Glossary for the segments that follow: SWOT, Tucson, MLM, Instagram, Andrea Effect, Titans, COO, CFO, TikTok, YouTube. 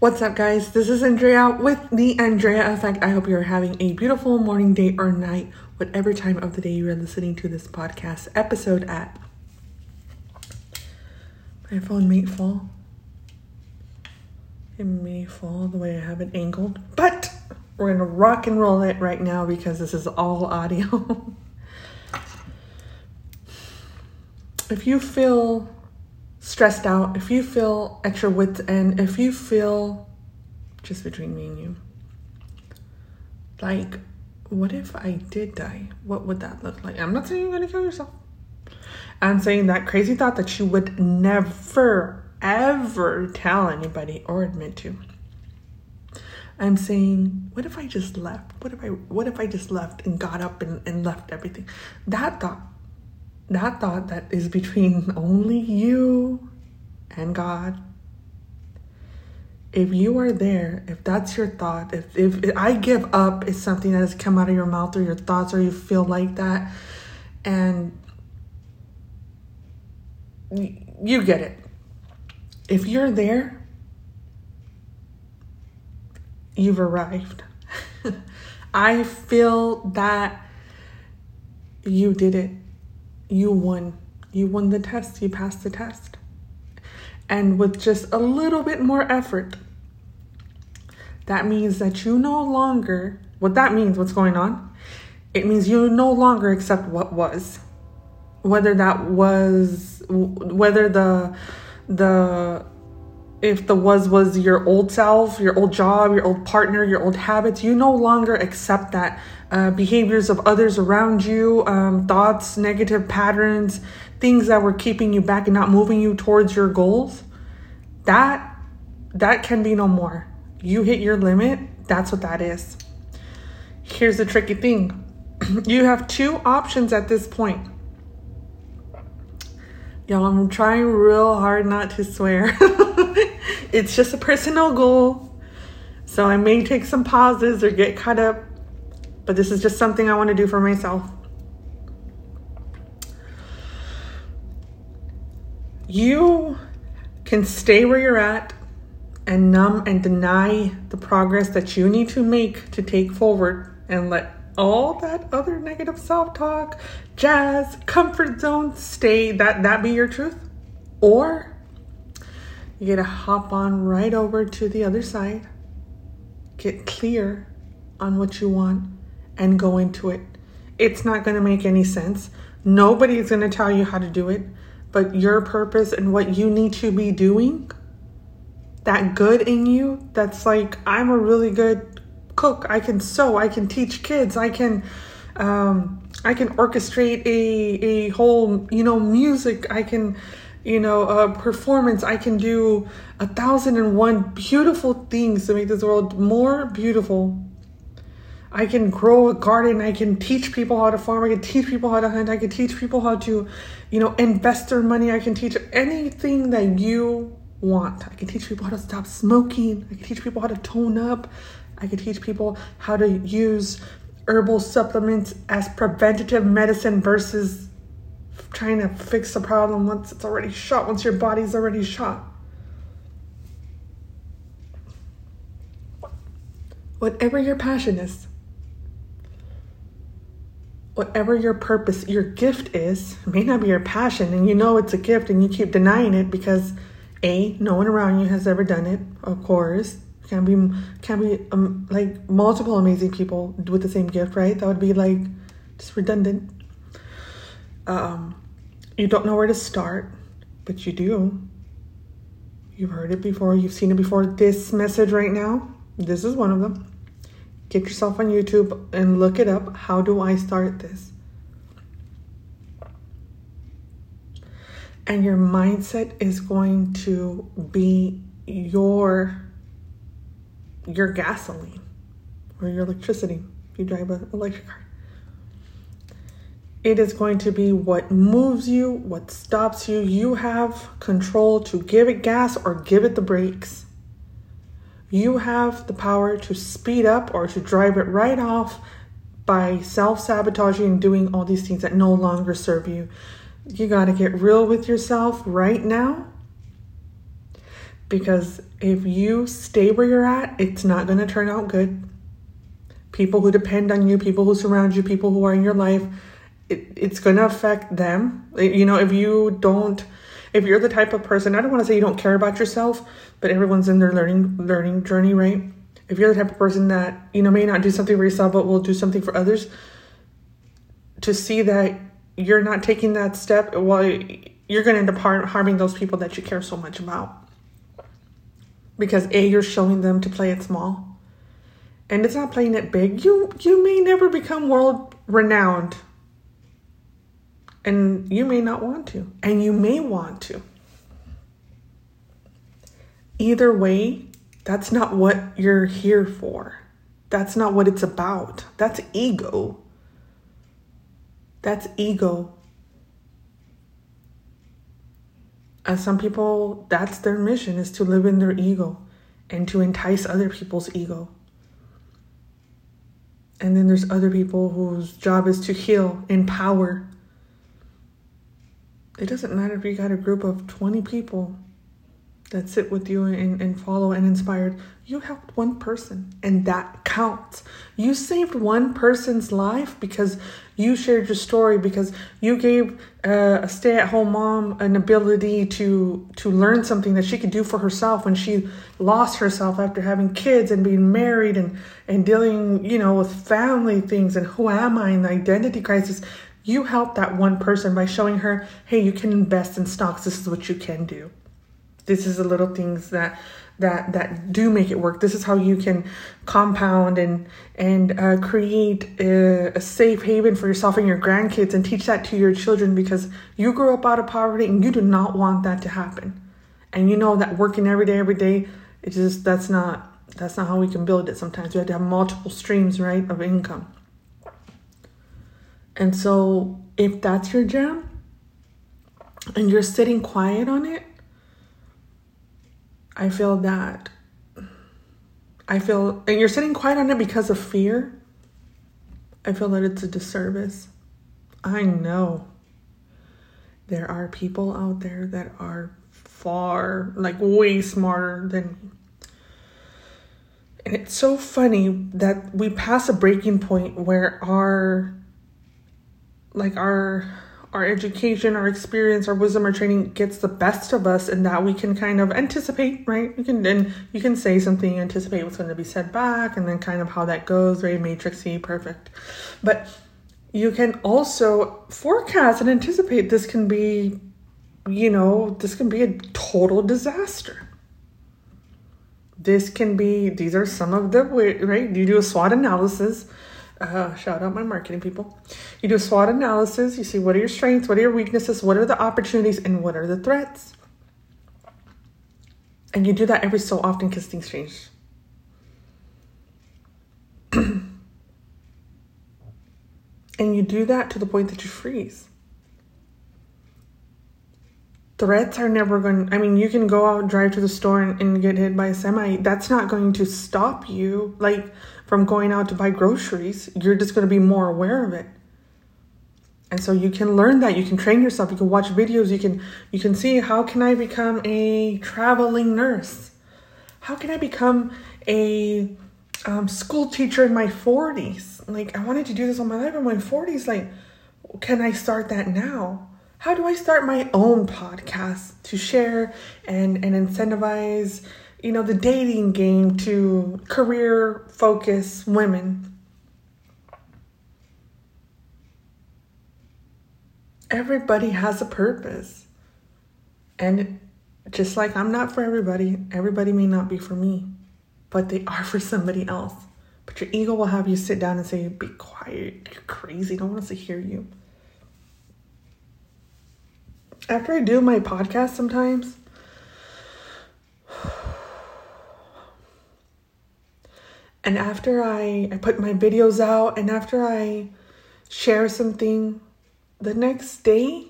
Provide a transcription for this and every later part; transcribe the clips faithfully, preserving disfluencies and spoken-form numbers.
What's up, guys? This is Andrea with the Andrea Effect. I hope you're having a beautiful morning, day, or night, whatever time of the day you are listening to this podcast episode at. My phone may fall. It may fall the way I have it angled, but we're going to rock and roll it right now because this is all audio. If you feel stressed out, if you feel at your wit's end, if you feel, just between me and you, like, what if I did die? What would that look like? I'm not saying you're gonna kill yourself. I'm saying that crazy thought that you would never, ever tell anybody or admit to. I'm saying, what if I just left? What if I what if I just left and got up and, and left everything? That thought. That thought that is between only you and God. If you are there, if that's your thought, if, if, if I give up is something that has come out of your mouth or your thoughts or you feel like that, and you get it. If you're there, you've arrived. I feel that you did it. You won. You won the test. You passed the test. And with just a little bit more effort, that means that you no longer, what that means, what's going on, it means you no longer accept what was. Whether that was, whether the, the, if the was was your old self, your old job, your old partner, your old habits, you no longer accept that. Uh, behaviors of others around you, um, thoughts, negative patterns, things that were keeping you back and not moving you towards your goals, that that can be no more. You hit your limit. That's what that is. Here's the tricky thing. You have two options at this point. Y'all, I'm trying real hard not to swear. It's just a personal goal. So I may take some pauses or get caught up. But this is just something I want to do for myself. You can stay where you're at and numb and deny the progress that you need to make to take forward and let all that other negative self-talk, jazz, comfort zone, stay, that, that be your truth. Or you get to hop on right over to the other side, get clear on what you want, and go into it. It's not going to make any sense. Nobody's going to tell you how to do it, but your purpose and what you need to be doing, that good in you, that's like, I'm a really good cook. I can sew. I can teach kids. I can, um, I can orchestrate a, a whole, you know, music. I can, you know, a performance. I can do a thousand and one beautiful things to make this world more beautiful. I can grow a garden. I can teach people how to farm. I can teach people how to hunt. I can teach people how to, you know, invest their money. I can teach anything that you want. I can teach people how to stop smoking. I can teach people how to tone up. I can teach people how to use herbal supplements as preventative medicine versus trying to fix the problem once it's already shot, once your body's already shot. Whatever your passion is, whatever your purpose, your gift is, it may not be your passion, and you know it's a gift and you keep denying it because A, no one around you has ever done it, of course. Can't be, can't be um, like multiple amazing people with the same gift, right? That would be like just redundant. Um, you don't know where to start, but you do. You've heard it before. You've seen it before. This message right now, this is one of them. Get yourself on YouTube and look it up. How do I start this? And your mindset is going to be your, your gasoline or your electricity. If you drive an electric car, it is going to be what moves you, what stops you. You have control to give it gas or give it the brakes. You have the power to speed up or to drive it right off by self-sabotaging and doing all these things that no longer serve you. You got to get real with yourself right now. because if you stay where you're at, it's not going to turn out good. People who depend on you, people who surround you, people who are in your life, it, it's going to affect them. You know, if you don't, if you're the type of person, I don't want to say you don't care about yourself, but everyone's in their learning learning journey, right? If you're the type of person that, you know, may not do something for yourself, but will do something for others, to see that you're not taking that step, well, you're going to end up har- harming those people that you care so much about. Because A, you're showing them to play it small. And it's not playing it big. You you may never become world renowned. And you may not want to. And you may want to. Either way, that's not what you're here for. That's not what it's about. That's ego. That's ego. And some people, that's their mission, is to live in their ego and to entice other people's ego. And then there's other people whose job is to heal, empower. It doesn't matter if you got a group of twenty people that sit with you and, and follow and inspired. You helped one person, and that counts. You saved one person's life because you shared your story, because you gave uh, a stay-at-home mom an ability to, to learn something that she could do for herself when she lost herself after having kids and being married and, and dealing, you know, with family things and who am I and the identity crisis. You helped that one person by showing her, hey, you can invest in stocks. This is what you can do. This is the little things that that that do make it work. This is how you can compound and and uh, create a, a safe haven for yourself and your grandkids, and teach that to your children, because you grew up out of poverty and you do not want that to happen. And you know that working every day, every day, it just that's not that's not how we can build it. Sometimes we have to have multiple streams, right, of income. And so if that's your jam and you're sitting quiet on it, I feel that, I feel, and you're sitting quiet on it because of fear, I feel that it's a disservice. I know there are people out there that are far, like way smarter than me. And it's so funny that we pass a breaking point where our, like our, our education, our experience, our wisdom, our training gets the best of us, and that we can kind of anticipate, right? You can then you can say something, anticipate what's going to be said back, and then kind of how that goes, very matrixy, perfect. But you can also forecast and anticipate this can be, you know, this can be a total disaster. This can be, these are some of the, right? You do a SWOT analysis. Uh, shout out my marketing people. You do a SWOT analysis. You see what are your strengths, what are your weaknesses, what are the opportunities, and what are the threats. And you do that every so often because things change. And you do that to the point that you freeze. Threats are never going, I mean, you can go out and drive to the store and, and get hit by a semi. That's not going to stop you, like, from going out to buy groceries. You're just going to be more aware of it. And so you can learn that. You can train yourself. You can watch videos. You can you can see, how can I become a traveling nurse? How can I become a um, school teacher in my forties? Like, I wanted to do this all my life. I'm in my forties. Like, can I start that now? How do I start my own podcast to share and, and incentivize, you know, the dating game to career focus women? Everybody has a purpose. And just like I'm not for everybody, everybody may not be for me, but they are for somebody else. But your ego will have you sit down and say, be quiet, you're crazy, no one wants to hear you. After I do my podcast sometimes, and after I, I put my videos out, and after I share something, the next day,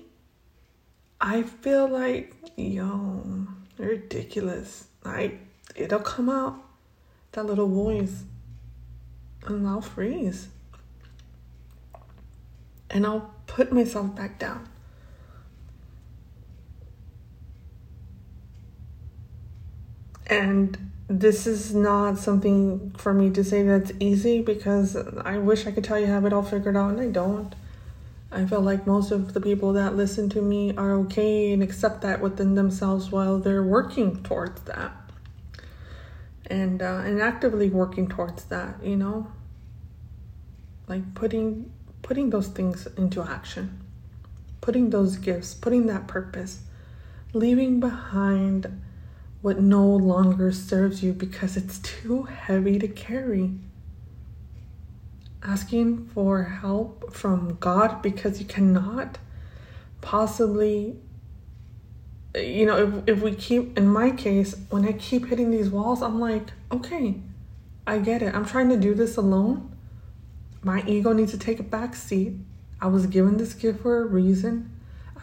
I feel like, yo, ridiculous. I, it'll come out, that little voice, and I'll freeze. And I'll put myself back down. And this is not something for me to say that's easy, because I wish I could tell you I have it all figured out, and I don't. I feel like most of the people that listen to me are okay and accept that within themselves while they're working towards that. And uh, and actively working towards that, you know, like putting putting those things into action, putting those gifts, putting that purpose, leaving behind what no longer serves you because it's too heavy to carry. Asking for help from God, because you cannot possibly. You know, if if we keep, in my case, when I keep hitting these walls, I'm like, okay, I get it. I'm trying to do this alone. My ego needs to take a back seat. I was given this gift for a reason.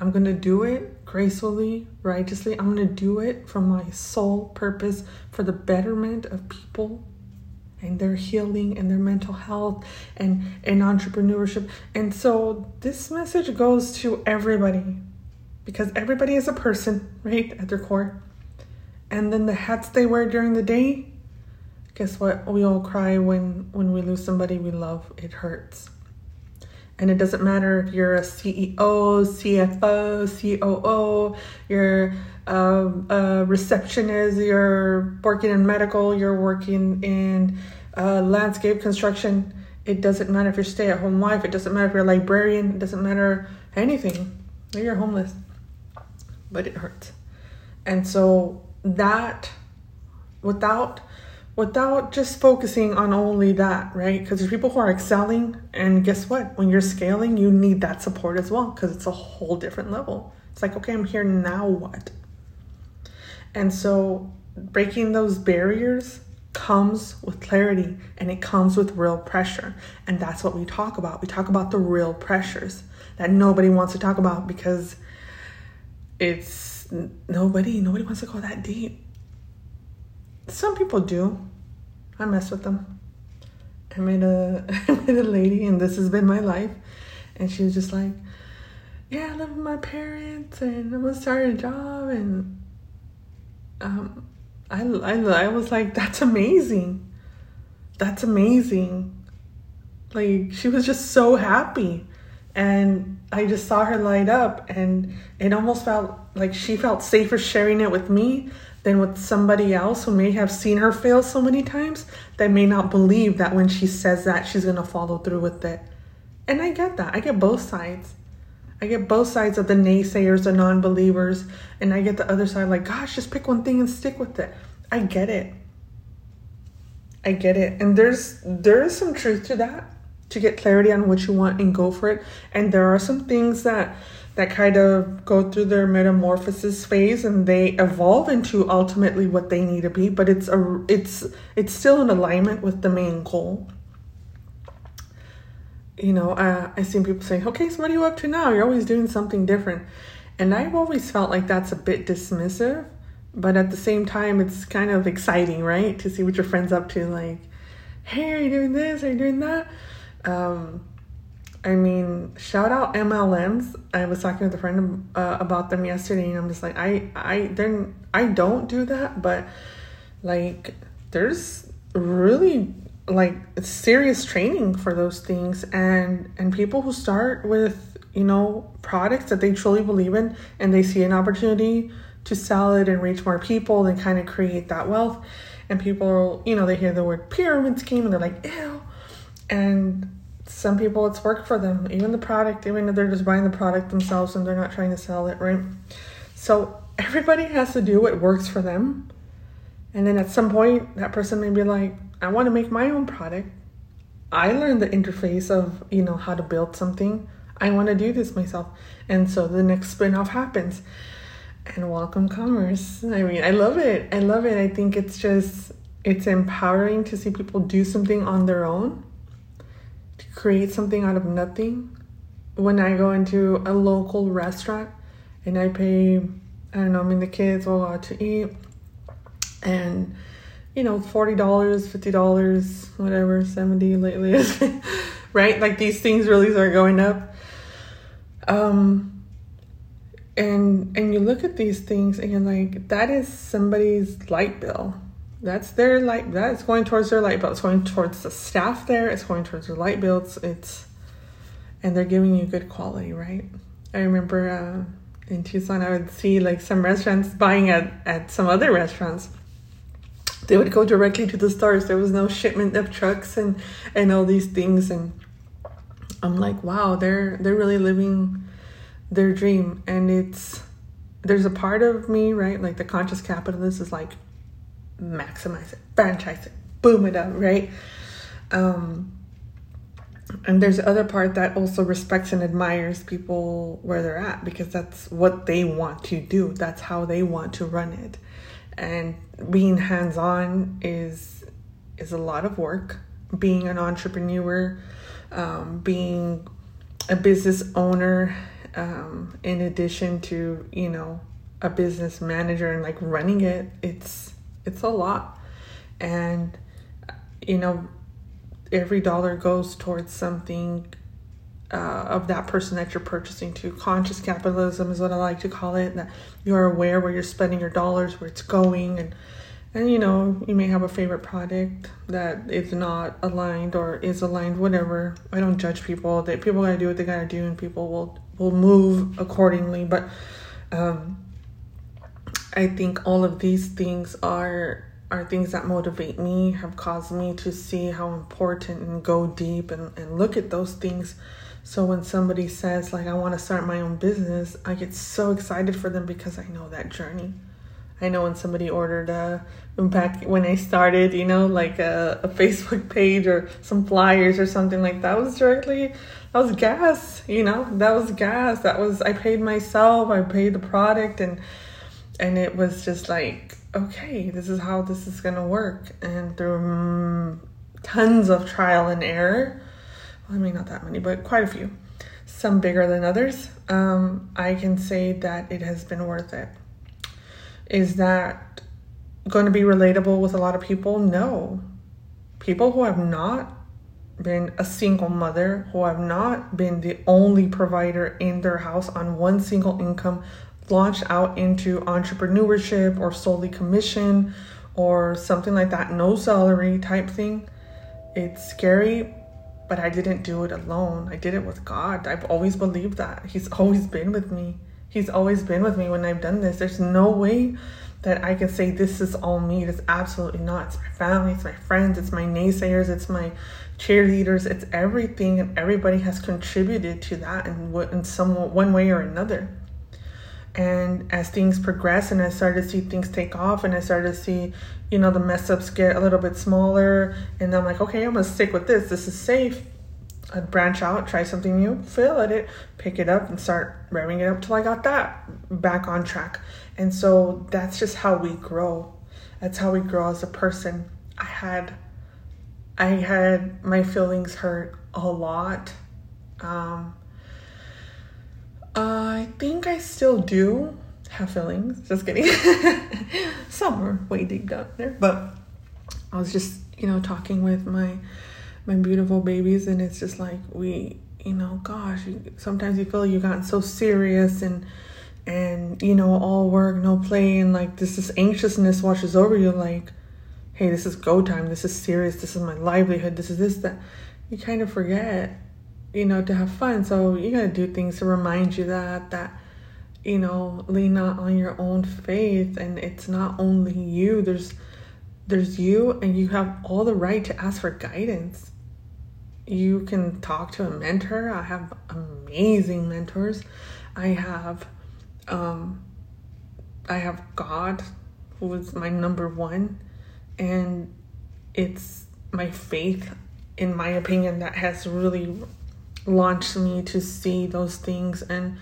I'm going to do it gracefully, righteously. I'm going to do it from my sole purpose, for the betterment of people and their healing and their mental health and, and entrepreneurship. And so this message goes to everybody. Because everybody is a person, right, at their core. And then the hats they wear during the day, guess what? We all cry when, when we lose somebody we love. It hurts. And it doesn't matter if you're a C E O, C F O, C O O, you're uh, a receptionist, you're working in medical, you're working in uh, landscape construction. It doesn't matter if you're a stay-at-home wife. It doesn't matter if you're a librarian. It doesn't matter anything. You're homeless. But it hurts. And so that, without without just focusing on only that, right? Because there's people who are excelling, and guess what? When you're scaling, you need that support as well, because it's a whole different level. It's like, okay, I'm here, now what? And so breaking those barriers comes with clarity, and it comes with real pressure. And that's what we talk about. We talk about the real pressures that nobody wants to talk about, because It's nobody, nobody wants to go that deep. Some people do. I mess with them. I met a, I met a lady, and this has been my life. And she was just like, yeah, I live with my parents, and I'm going to start a job. And um, I, I, I was like, that's amazing. That's amazing. Like, she was just so happy. And I just saw her light up, and it almost felt like she felt safer sharing it with me than with somebody else who may have seen her fail so many times. They may not believe that when she says that, she's going to follow through with it. And I get that. I get both sides. I get both sides of the naysayers, the non-believers, and I get the other side like, gosh, just pick one thing and stick with it. I get it. I get it. And there's there is some truth to that. To get clarity on what you want and go for it. And there are some things that that kind of go through their metamorphosis phase, and they evolve into ultimately what they need to be. But it's a it's it's still in alignment with the main goal. You know, uh, I've seen people say, okay, so what are you up to now? You're always doing something different. And I've always felt like that's a bit dismissive. But at the same time, it's kind of exciting, right? To see what your friend's up to. Like, hey, are you doing this? Are you doing that? Um, I mean, shout out M L Ms. I was talking with a friend uh, about them yesterday, and I'm just like, I, I, then I don't do that, but like, there's really like serious training for those things, and and people who start with, you know, products that they truly believe in, and they see an opportunity to sell it and reach more people and kind of create that wealth, and people, you know, they hear the word pyramid scheme and they're like, ew. And some people, it's worked for them. Even the product, even if they're just buying the product themselves and they're not trying to sell it, right? So everybody has to do what works for them. And then at some point, that person may be like, I want to make my own product. I learned the interface of, you know, how to build something. I want to do this myself. And so the next spin-off happens. And welcome commerce. I mean, I love it. I love it. I think it's just, it's empowering to see people do something on their own. Create something out of nothing. When I go into a local restaurant and I pay, I don't know, I mean, the kids will go out to eat, and you know, forty dollars, fifty dollars, whatever, seventy lately, right? Like, these things really start going up. Um, And and you look at these things and you're like, that is somebody's light bill. That's their light. That's going towards their light bill. It's going towards the staff there. It's going towards their light bills. It's, and they're giving you good quality, right? I remember uh, in Tucson, I would see like some restaurants buying at, at some other restaurants. They would go directly to the stores. There was no shipment of trucks and, and all these things. And I'm like, wow, they're they're really living their dream. And it's, there's a part of me, right? Like the conscious capitalist is like, maximize it, franchise it, boom it up, right? Um, and there's the other part that also respects and admires people where they're at, because that's what they want to do. That's how they want to run it. And being hands-on is is a lot of work. Being an entrepreneur, um, being a business owner, um, in addition to, you know, a business manager and like running it, it's It's a lot. And, you know, every dollar goes towards something uh, of that person that you're purchasing to. Conscious capitalism is what I like to call it, that you're aware where you're spending your dollars, where it's going. And, and you know, you may have a favorite product that is not aligned or is aligned, whatever. I don't judge people. They, people got to do what they got to do, and people will, will move accordingly. But, um, I think all of these things are are things that motivate me, have caused me to see how important, and go deep and, and look at those things. So when somebody says, like, I want to start my own business, I get so excited for them because I know that journey. I know when somebody ordered, uh, back when I started, you know, like a, a Facebook page or some flyers or something like that, was directly, that was gas, you know, that was gas. That was, I paid myself, I paid the product, and And it was just like, okay, this is how this is going to work. And through tons of trial and error, well, I mean, not that many, but quite a few, some bigger than others, um, I can say that it has been worth it. Is that going to be relatable with a lot of people? No. People who have not been a single mother, who have not been the only provider in their house on one single income, launch out into entrepreneurship or solely commission or something like that, no salary type thing. It's scary, but I didn't do it alone. I did it with God. I've always believed that. He's always been with me. He's always been with me when I've done this. There's no way that I can say this is all me. It's absolutely not. It's my family, it's my friends, it's my naysayers, it's my cheerleaders, it's everything, and everybody has contributed to that in, in some one way or another. And as things progress, and I started to see things take off, and I started to see, you know, the mess ups get a little bit smaller, and I'm like, okay, I'm going to stick with this. This is safe. I'd branch out, try something new, fail at it, pick it up, and start revving it up till I got that back on track. And so that's just how we grow. That's how we grow as a person. I had, I had my feelings hurt a lot. Um, Uh, I think I still do have feelings. Just kidding. Some are way deep down there. But I was just, you know, talking with my my beautiful babies, and it's just like, we, you know, gosh, you, sometimes you feel you've gotten so serious and, and you know, all work, no play, and like this, this anxiousness washes over you like, hey, this is go time. This is serious. This is my livelihood. This is this, that. You kind of forget, you know, to have fun. So you gotta do things to remind you that, that, you know, lean out on your own faith. And it's not only you, there's, there's you, and you have all the right to ask for guidance. You can talk to a mentor. I have amazing mentors. I have, um, I have God, who is my number one, and it's my faith, in my opinion, that has really launched me to see those things. And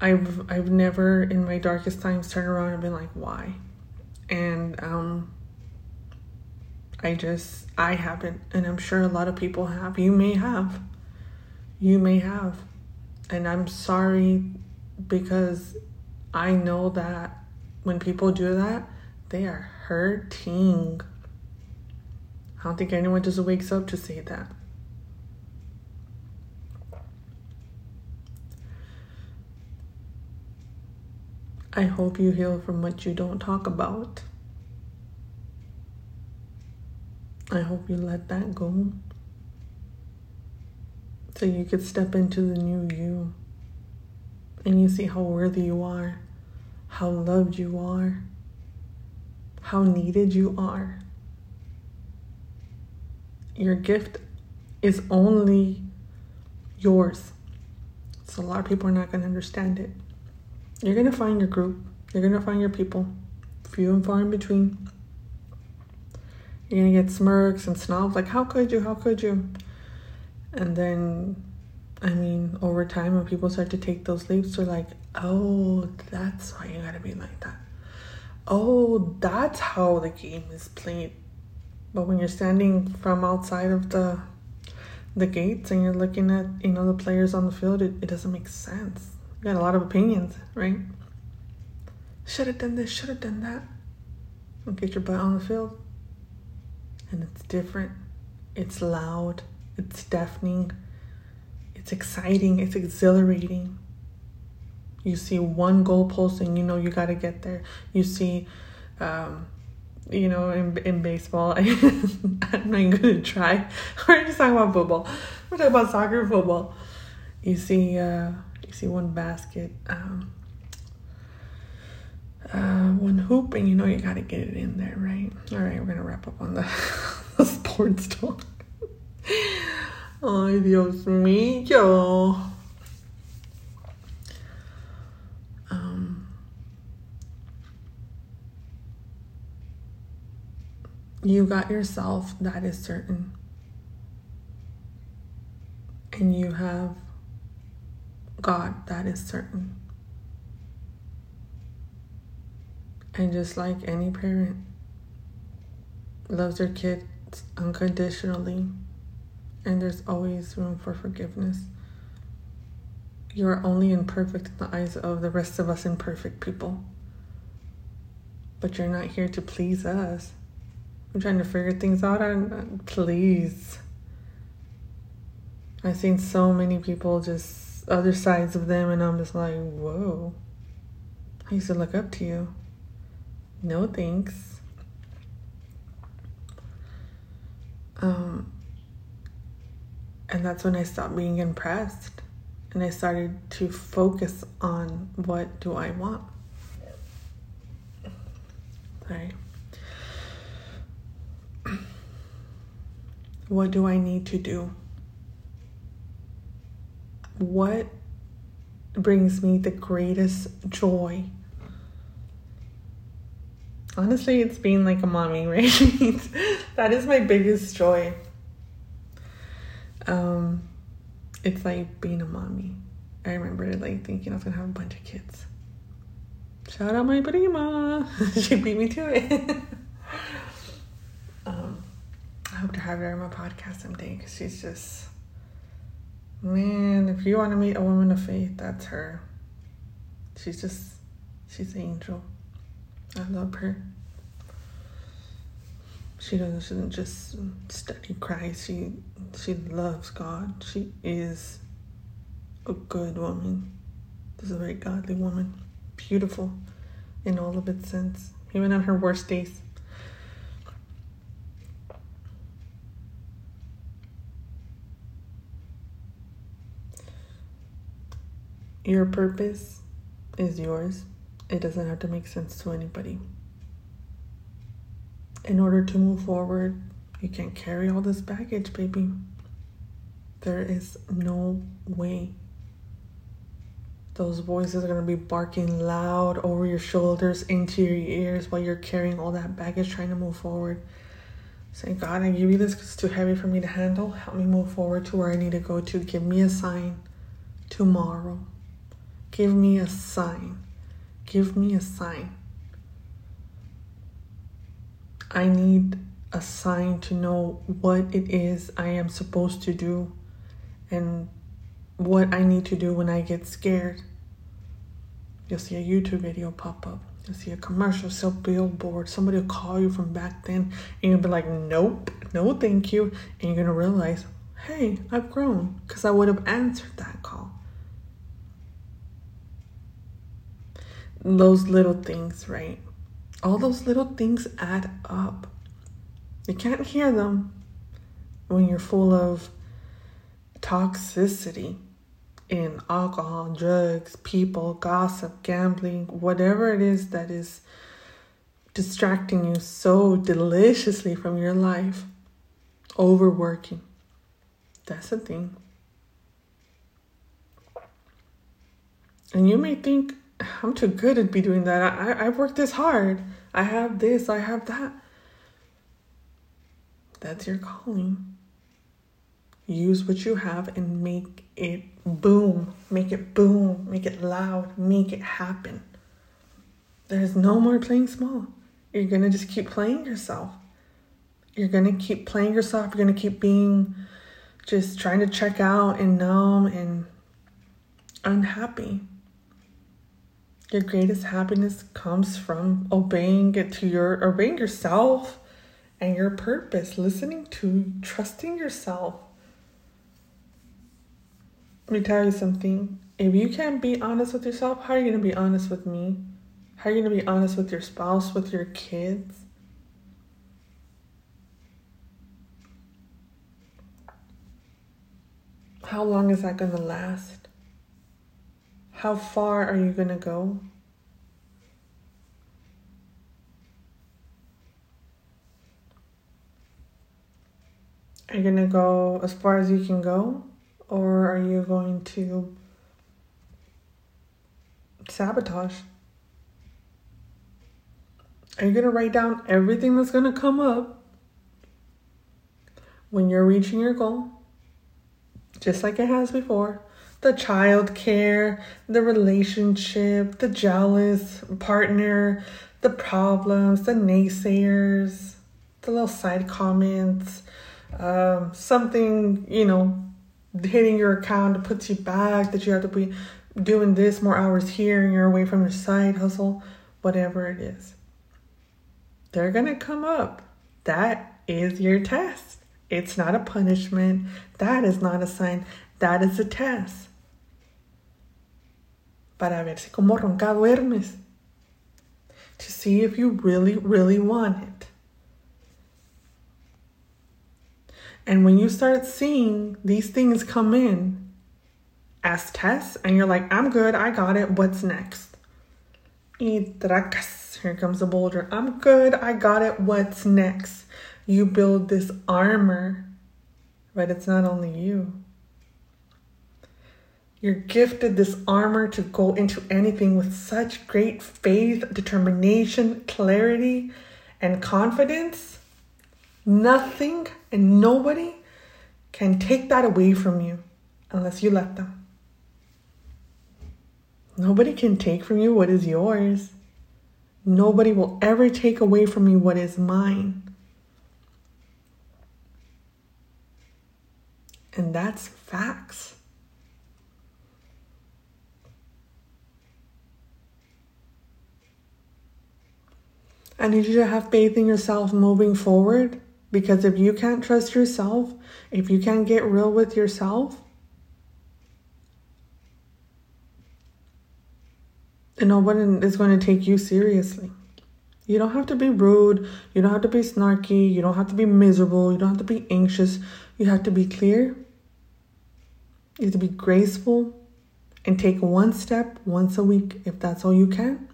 I've I've never in my darkest times turned around and been like, why? And um I just I haven't, and I'm sure a lot of people have. You may have. You may have. And I'm sorry, because I know that when people do that, they are hurting. I don't think anyone just wakes up to say that. I hope you heal from what you don't talk about. I hope you let that go, so you could step into the new you, and you see how worthy you are, how loved you are, how needed you are. Your gift is only yours. So a lot of people are not going to understand it. You're going to find your group. You're going to find your people. Few and far in between. You're going to get smirks and snobs. Like, how could you? How could you? And then, I mean, over time, when people start to take those leaps, they're like, oh, that's why you got to be like that. Oh, that's how the game is played. But when you're standing from outside of the the gates and you're looking at, you know, the players on the field, it, it doesn't make sense. You got a lot of opinions, right? Should have done this, should have done that. And get your butt on the field. And it's different. It's loud. It's deafening. It's exciting. It's exhilarating. You see one goalpost and you know you got to get there. You see, um, you know, in in baseball, I, I'm not even going to try. We're just talking about football. We're talking about soccer, football. You see, uh, you see one basket, um, uh, one hoop, and you know you got to get it in there, right? All right, we're going to wrap up on the, the sports talk. Ay, Dios mío. Um, you got yourself, that is certain. And you have God, that is certain. And just like any parent loves their kids unconditionally, and there's always room for forgiveness. You are only imperfect in the eyes of the rest of us imperfect people. But you're not here to please us. I'm trying to figure things out. I'm, please. I've seen so many people, just other sides of them, and I'm just like, whoa. I used to look up to you. No thanks. Um... And that's when I stopped being impressed. And I started to focus on, what do I want? Sorry. What do I need to do? What brings me the greatest joy? Honestly, it's being like a mommy, right? That is my biggest joy. Um, it's like being a mommy. I remember like thinking I was gonna have a bunch of kids. Shout out my prima. She beat me to it. um, I hope to have her on my podcast someday, because she's just, man, if you want to meet a woman of faith, that's her. She's just, she's an angel. I love her. She doesn't, she doesn't just study Christ. She she loves God. She is a good woman. This is a very godly woman. Beautiful in all of its sense. Even on her worst days. Your purpose is yours. It doesn't have to make sense to anybody. In order to move forward, you can't carry all this baggage, baby. There is no way. Those voices are going to be barking loud over your shoulders, into your ears, while you're carrying all that baggage, trying to move forward. Say, God, I give you this because it's too heavy for me to handle. Help me move forward to where I need to go to. Give me a sign tomorrow. Give me a sign. Give me a sign. I need a sign to know what it is I am supposed to do and what I need to do when I get scared. You'll see a YouTube video pop up. You'll see a commercial, sell billboard. Somebody will call you from back then and you'll be like, nope, no thank you. And you're going to realize, hey, I've grown, because I would have answered that call. those little things, right? All those little things add up. You can't hear them when you're full of toxicity in alcohol, drugs, people, gossip, gambling, whatever it is that is distracting you so deliciously from your life. Overworking. That's a thing. And you may think, I'm too good to be doing that. I, I've worked this hard. I have this. I have that. That's your calling. Use what you have and make it boom. Make it boom. Make it loud. Make it happen. There's no more playing small. You're going to just keep playing yourself. You're going to keep playing yourself. You're going to keep being just trying to check out and numb and unhappy. Your greatest happiness comes from obeying it to your obeying yourself and your purpose, listening to, trusting yourself. Let me tell you something. If you can't be honest with yourself, how are you going to be honest with me? How are you going to be honest with your spouse, with your kids? How long is that going to last? How far are you going to go? Are you going to go as far as you can go? Or are you going to sabotage? Are you going to write down everything that's going to come up when you're reaching your goal? Just like it has before. The childcare, the relationship, the jealous partner, the problems, the naysayers, the little side comments, um, something, you know, hitting your account puts you back, that you have to be doing this more hours here and you're away from your side hustle, whatever it is. They're going to come up. That is your test. It's not a punishment. That is not a sign. That is a test. Para ver si como ronca duermes. To see if you really, really want it. And when you start seeing these things come in as tests, and you're like, I'm good, I got it, what's next? Y tracas, here comes the boulder. I'm good, I got it, what's next? You build this armor, but it's not only you. You're gifted this armor to go into anything with such great faith, determination, clarity, and confidence. Nothing and nobody can take that away from you unless you let them. Nobody can take from you what is yours. Nobody will ever take away from you what is mine. And that's facts. I need you to have faith in yourself moving forward, because if you can't trust yourself, if you can't get real with yourself, then no one is going to take you seriously. You don't have to be rude. You don't have to be snarky. You don't have to be miserable. You don't have to be anxious. You have to be clear. You have to be graceful and take one step once a week if that's all you can,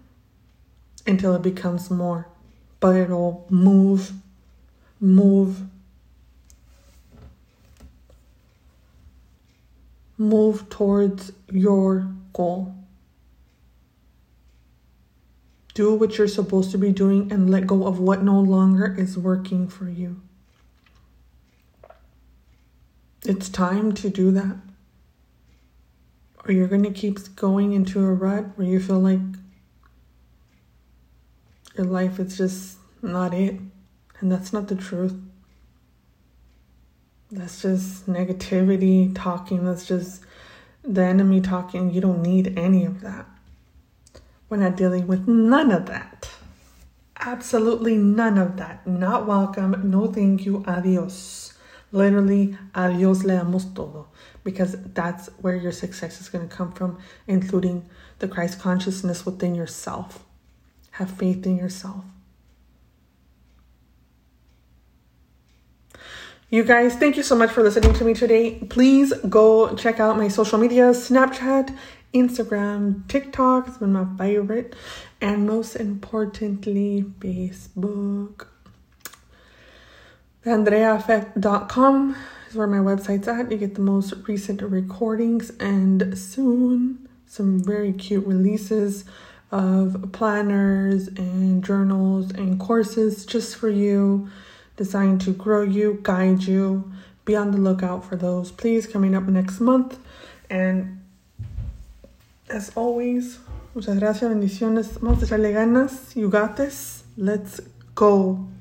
until it becomes more. But it'll move, move, move towards your goal. Do what you're supposed to be doing and let go of what no longer is working for you. It's time to do that. Or you're going to keep going into a rut where you feel like your life is just not it. And that's not the truth. That's just negativity talking. That's just the enemy talking. You don't need any of that. We're not dealing with none of that. Absolutely none of that. Not welcome. No thank you. Adios. Literally, adios le damos todo. Because that's where your success is going to come from, including the Christ consciousness within yourself. Have faith in yourself. You guys, thank you so much for listening to me today. Please go check out my social media, Snapchat, Instagram, TikTok. It's been my favorite. And most importantly, Facebook. Andrea Effect dot com is where my website's at. You get the most recent recordings and soon some very cute releases of planners and journals and courses just for you. Designed to grow you, guide you. Be on the lookout for those, please, coming up next month. And as always, muchas gracias, bendiciones. Vamos a echarle ganas. You got this. Let's go.